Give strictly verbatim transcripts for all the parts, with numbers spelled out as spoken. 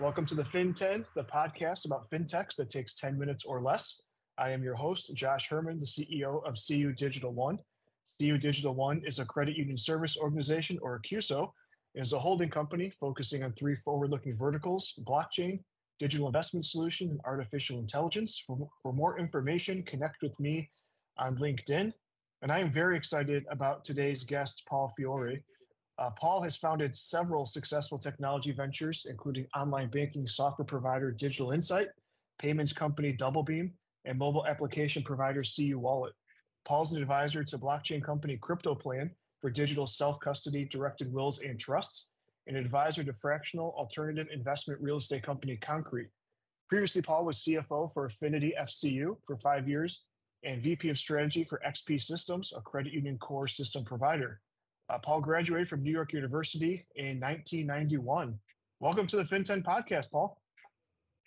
Welcome to the FinTen, the podcast about fintechs that takes ten minutes or less. I am your host, Josh Herman, the C E O of C U Digital One. C U Digital One is a credit union service organization, or a CUSO, and is a holding company focusing on three forward-looking verticals: blockchain, digital investment solution, and artificial intelligence. For, for more information, connect with me on LinkedIn. And I am very excited about today's guest, Paul Fiore. Uh, Paul has founded several successful technology ventures, including online banking software provider Digital Insight, payments company DoubleBeam, and mobile application provider C U Wallet. Paul's an advisor to blockchain company Crypto Plan for digital self-custody, directed wills, and trusts, and advisor to fractional alternative investment real estate company Concreit. Previously, Paul was C F O for Affinity F C U for five years and V P of Strategy for X P Systems, a credit union core system provider. Uh, Paul graduated from New York University in nineteen ninety-one. Welcome to the FinTen podcast, Paul.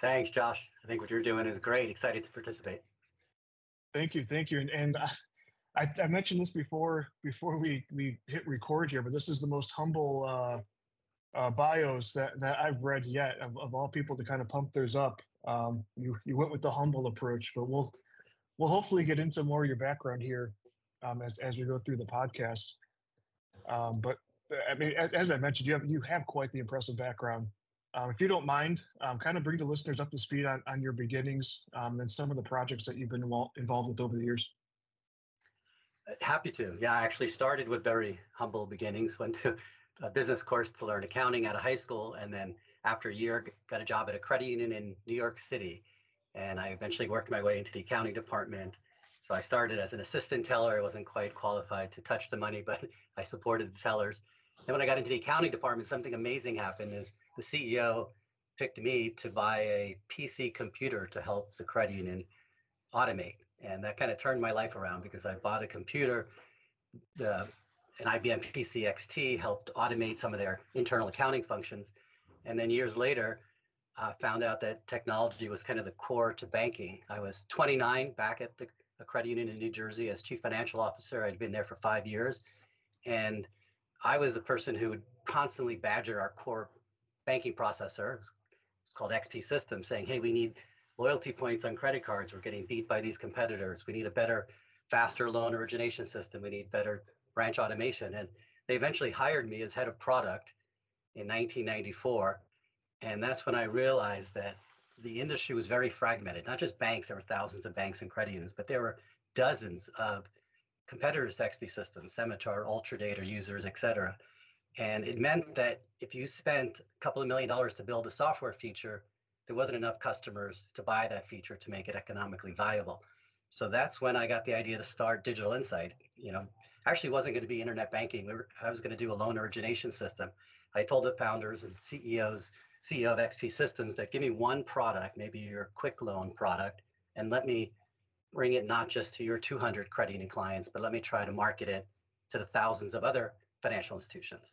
Thanks, Josh. I think what you're doing is great. Excited to participate. Thank you. Thank you. And, and I, I mentioned this before before we, we hit record here, but this is the most humble uh, uh, bios that, that I've read yet, of, of all people to kind of pump theirs up. Um, you, you went with the humble approach, but we'll We'll hopefully get into more of your background here um, as as we go through the podcast. Um, but I mean, as, as I mentioned, you have you have quite the impressive background. Um, if you don't mind, um, kind of bring the listeners up to speed on, on your beginnings um, and some of the projects that you've been involved, involved with over the years. Happy to. Yeah, I actually started with very humble beginnings. Went to a business course to learn accounting out of high school, and then after a year, got a job at a credit union in New York City. And I eventually worked my way into the accounting department. So I started as an assistant teller. I wasn't quite qualified to touch the money, but I supported the tellers. And when I got into the accounting department, something amazing happened is the C E O picked me to buy a P C computer to help the credit union automate. And that kind of turned my life around because I bought a computer. The, an I B M P C X T helped automate some of their internal accounting functions. And then years later, I uh, found out that technology was kind of the core to banking. I was twenty-nine back at the, the credit union in New Jersey as chief financial officer. I'd been there for five years. And I was the person who would constantly badger our core banking processor. It's called X P Systems, saying, hey, we need loyalty points on credit cards. We're getting beat by these competitors. We need a better, faster loan origination system. We need better branch automation. And they eventually hired me as head of product in nineteen ninety-four. And that's when I realized that the industry was very fragmented, not just banks. There were thousands of banks and credit unions, but there were dozens of competitors to X P Systems, Scimitar, Ultradata users, et cetera. And it meant that if you spent a couple of million dollars to build a software feature, there wasn't enough customers to buy that feature to make it economically viable. So that's when I got the idea to start Digital Insight. You know, actually wasn't going to be internet banking. We were, I was going to do a loan origination system. I told the founders and C E Os, C E O of X P Systems, that give me one product, maybe your quick loan product, and let me bring it not just to your two hundred credit union clients, but let me try to market it to the thousands of other financial institutions.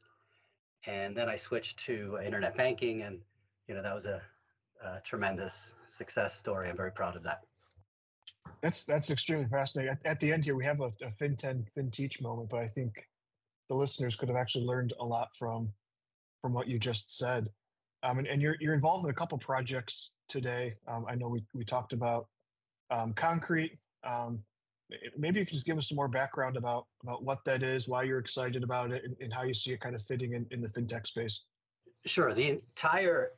And then I switched to internet banking, and you know that was a, a tremendous success story. I'm very proud of that. That's that's extremely fascinating. At, at the end here, we have a, a FinTen FinTeach moment, but I think the listeners could have actually learned a lot from from what you just said. Um, and, and you're you're involved in a couple projects today. Um, I know we, we talked about um, Concreit. Um, maybe you can just give us some more background about, about what that is, why you're excited about it, and, and how you see it kind of fitting in, in the fintech space. Sure. The entire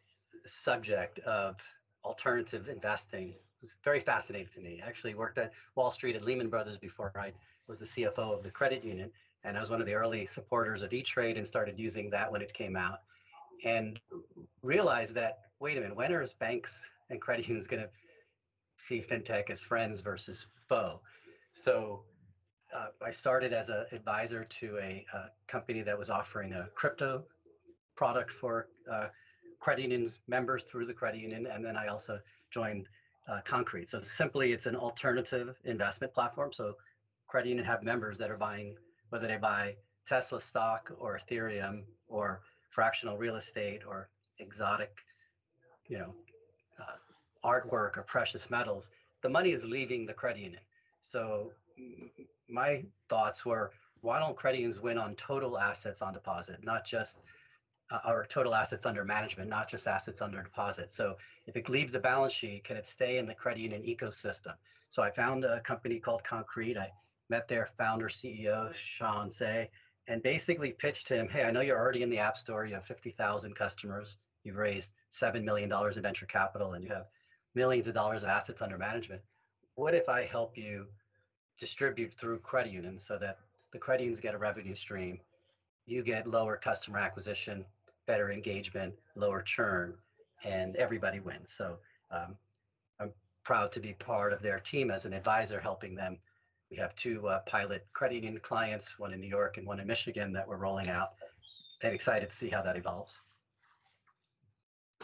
subject of alternative investing was very fascinating to me. I actually worked at Wall Street at Lehman Brothers before I was the C F O of the credit union, and I was one of the early supporters of E-Trade and started using that when it came out. And realize that, wait a minute, when are banks and credit unions going to see fintech as friends versus foe? So uh, I started as an advisor to a, a company that was offering a crypto product for uh, credit unions members through the credit union. And then I also joined uh, Concreit. So simply, it's an alternative investment platform. So credit union have members that are buying, whether they buy Tesla stock or Ethereum or fractional real estate or exotic, you know, uh, artwork or precious metals, the money is leaving the credit union. So my thoughts were, why don't credit unions win on total assets on deposit, not just uh, or total assets under management, not just assets under deposit. So if it leaves the balance sheet, can it stay in the credit union ecosystem? So I found a company called Concreit. I met their founder, C E O, Sean Say, and basically pitched him, hey, I know you're already in the App Store. You have fifty thousand customers. You've raised seven million dollars in venture capital, and you have millions of dollars of assets under management. What if I help you distribute through credit unions so that the credit unions get a revenue stream, you get lower customer acquisition, better engagement, lower churn, and everybody wins. So um, I'm proud to be part of their team as an advisor helping them. We have two uh, pilot credit union clients, one in New York and one in Michigan, that we're rolling out, and excited to see how that evolves.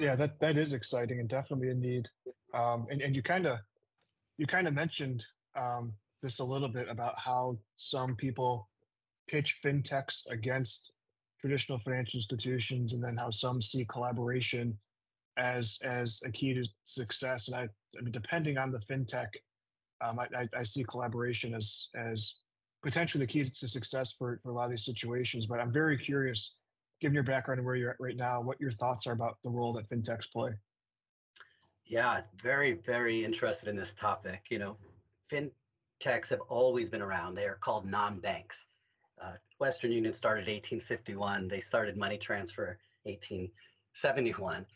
Yeah, that, that is exciting and definitely a need. Um, and, and you kind of you kind of mentioned um, this a little bit about how some people pitch fintechs against traditional financial institutions, and then how some see collaboration as as a key to success. And I, I mean, depending on the fintech, um, I, I, I see collaboration as as potentially the key to success for, for a lot of these situations. But I'm very curious, given your background and where you're at right now, what your thoughts are about the role that fintechs play. Yeah, very, very interested in this topic. You know, fintechs have always been around. They are called non-banks. Uh, Western Union started eighteen fifty-one. They started money transfer eighteen seventy-one.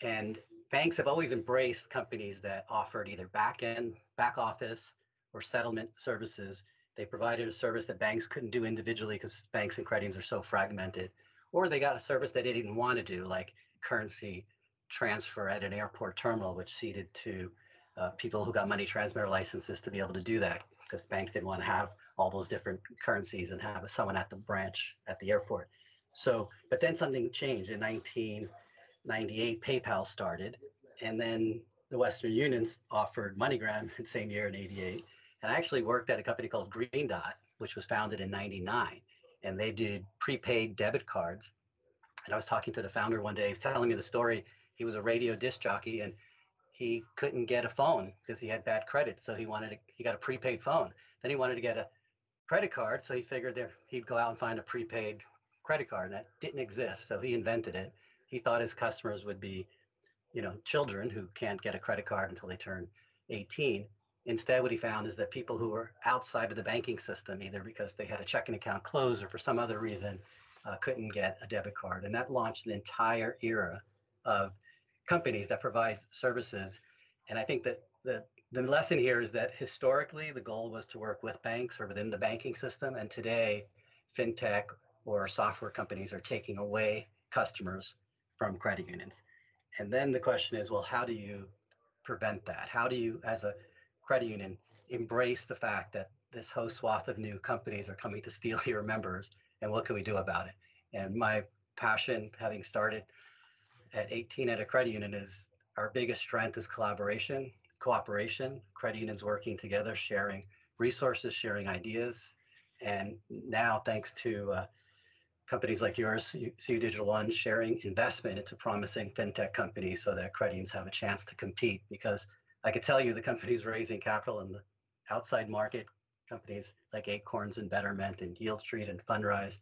And banks have always embraced companies that offered either back end, back office, or settlement services. They provided a service that banks couldn't do individually because banks and credit unions are so fragmented. Or they got a service that they didn't want to do, like currency transfer at an airport terminal, which ceded to uh, people who got money transmitter licenses to be able to do that, because banks didn't want to have all those different currencies and have someone at the branch at the airport. So, but then something changed. In nineteen ninety-eight, PayPal started, and then the Western Union offered MoneyGram in the same year in eighty-eight. And I actually worked at a company called Green Dot, which was founded in ninety-nine. And they did prepaid debit cards. And I was talking to the founder one day. He was telling me the story. He was a radio disc jockey, and he couldn't get a phone because he had bad credit. So he wanted to, he got a prepaid phone. Then he wanted to get a credit card. So he figured there he'd go out and find a prepaid credit card, and that didn't exist. So he invented it. He thought his customers would be, you know, children who can't get a credit card until they turn eighteen. Instead, what he found is that people who were outside of the banking system, either because they had a checking account closed or for some other reason, uh, couldn't get a debit card. And that launched an entire era of companies that provide services. And I think that the, the lesson here is that historically, the goal was to work with banks or within the banking system. And today, fintech or software companies are taking away customers from credit unions. And then the question is, well, how do you prevent that? How do you, as a credit union, embrace the fact that this whole swath of new companies are coming to steal your members, and what can we do about it? And my passion, having started at eighteen at a credit union, is our biggest strength is collaboration, cooperation, credit unions working together, sharing resources, sharing ideas. And now, thanks to uh, companies like yours, C U Digital One, sharing investment into promising fintech companies so that credit unions have a chance to compete, because I could tell you the companies raising capital in the outside market, companies like Acorns and Betterment and Yieldstreet and Fundrise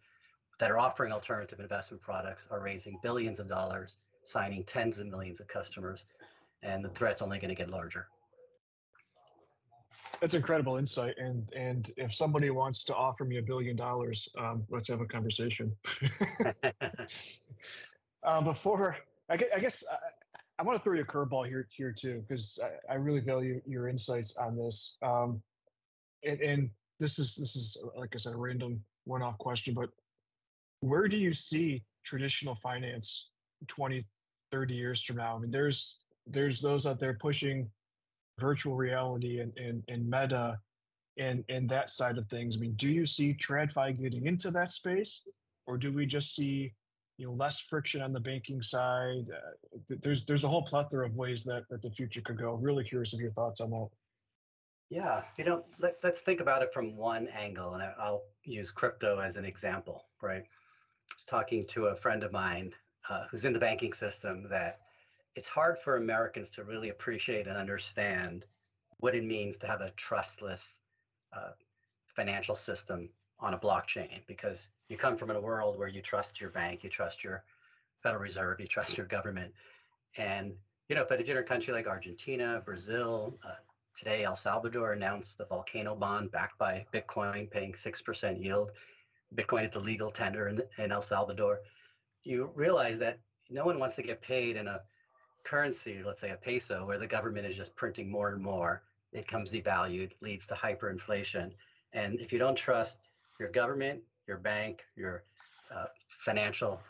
that are offering alternative investment products are raising billions of dollars, signing tens of millions of customers, and the threat's only going to get larger. That's incredible insight. And and if somebody wants to offer me a billion dollars, um, let's have a conversation. uh, before, I guess, I guess uh, I want to throw you a curveball here, here too, because I, I really value your insights on this. Um, and, and this is this is like I said, a random one-off question, but where do you see traditional finance twenty, thirty years from now? I mean, there's there's those out there pushing virtual reality and and, and meta and and that side of things. I mean, do you see TradFi getting into that space, or do we just see, you know, less friction on the banking side? Uh, th there's there's a whole plethora of ways that, that the future could go. Really curious of your thoughts on that. Yeah, you know, let, let's think about it from one angle, and I'll use crypto as an example, right? I was talking to a friend of mine uh, who's in the banking system, that it's hard for Americans to really appreciate and understand what it means to have a trustless uh, financial system on a blockchain, because you come from a world where you trust your bank, you trust your Federal Reserve, you trust your government. And, you know, but if you're in a country like Argentina, Brazil, uh, today El Salvador announced the Volcano Bond backed by Bitcoin, paying six percent yield. Bitcoin is the legal tender in, in El Salvador. You realize that no one wants to get paid in a currency, let's say a peso, where the government is just printing more and more. It comes devalued, leads to hyperinflation. And if you don't trust your government, your bank, your uh, financial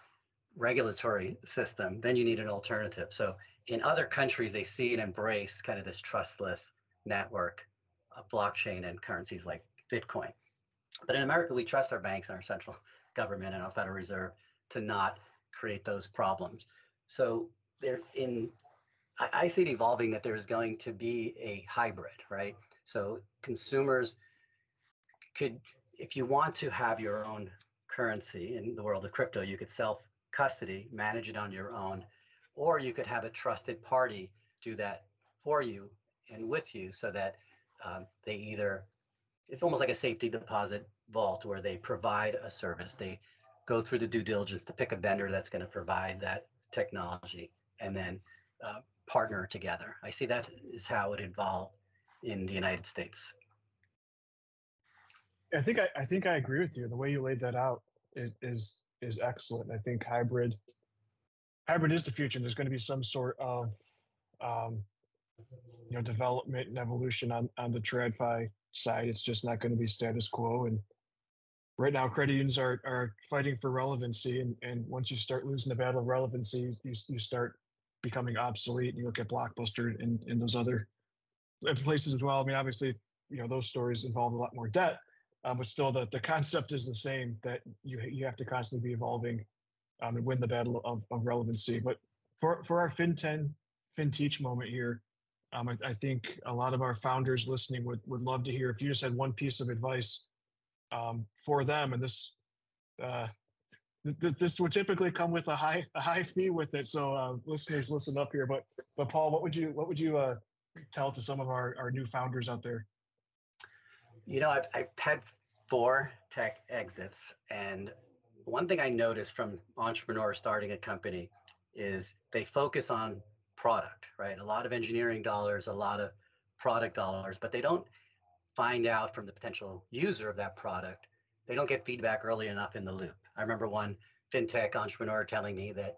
regulatory system, then you need an alternative. So in other countries, they see and embrace kind of this trustless network, uh, blockchain and currencies like Bitcoin. But in America, we trust our banks and our central government and our Federal Reserve to not create those problems. So there, in, I, I see it evolving that there's going to be a hybrid, right? So consumers could, if you want to have your own currency in the world of crypto, you could self-custody, manage it on your own, or you could have a trusted party do that for you and with you so that um, they either, it's almost like a safety deposit vault where they provide a service. They go through the due diligence to pick a vendor that's going to provide that technology and then uh, partner together. I see that is how it evolved in the United States. I think I, I think I agree with you. The way you laid that out is is, is excellent. I think hybrid hybrid is the future. And there's going to be some sort of um, you know development and evolution on on the TradFi side. It's just not going to be status quo. And right now, credit unions are are fighting for relevancy. And and once you start losing the battle of relevancy, you you start becoming obsolete. You look at Blockbuster and and those other places as well. I mean, obviously, you know those stories involve a lot more debt. Um, but still, the, the concept is the same, that you you have to constantly be evolving um, and win the battle of, of relevancy. But for, for our FinTen, FinTeach moment here, um, I, I think a lot of our founders listening would, would love to hear if you just had one piece of advice um, for them. And this uh, th th this would typically come with a high a high fee with it. So uh, listeners, listen up here. But but Paul, what would you what would you uh, tell to some of our, our new founders out there? You know, I've, I've had four tech exits, and one thing I noticed from entrepreneurs starting a company is they focus on product, right? A lot of engineering dollars, a lot of product dollars, but they don't find out from the potential user of that product. They don't get feedback early enough in the loop. I remember one fintech entrepreneur telling me that,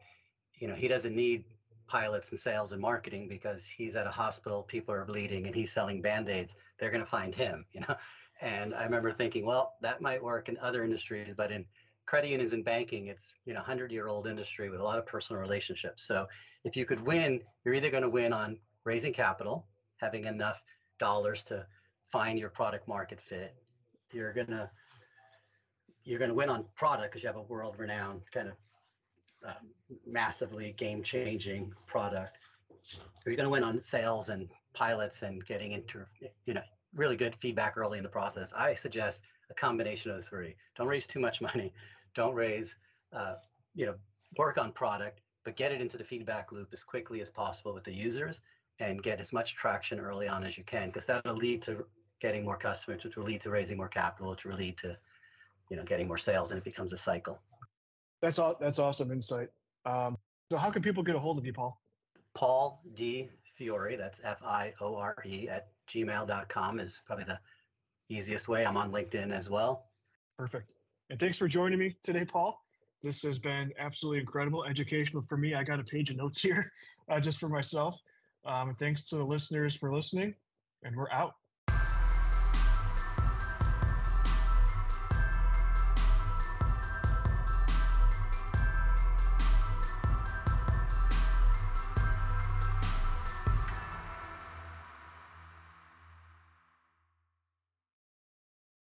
you know, he doesn't need pilots and sales and marketing because he's at a hospital, people are bleeding, and he's selling Band-Aids. They're going to find him, you know? And I remember thinking, well, that might work in other industries, but in credit unions and banking, it's, you know, hundred-year-old industry with a lot of personal relationships. So if you could win, you're either going to win on raising capital, having enough dollars to find your product market fit. You're going to, you're going to win on product because you have a world-renowned kind of Uh, massively game-changing product. You're going to win on sales and pilots and getting into, you know, really good feedback early in the process. I suggest a combination of the three. Don't raise too much money. Don't raise, uh, you know, work on product, but get it into the feedback loop as quickly as possible with the users and get as much traction early on as you can, because that'll lead to getting more customers, which will lead to raising more capital, which will lead to, you know, getting more sales, and it becomes a cycle. That's all. That's awesome insight. Um, so how can people get a hold of you, Paul? Paul D Fiore, that's F I O R E, at gmail dot com is probably the easiest way. I'm on LinkedIn as well. Perfect. And thanks for joining me today, Paul. This has been absolutely incredible, educational for me. I got a page of notes here uh, just for myself. Um, thanks to the listeners for listening, and we're out.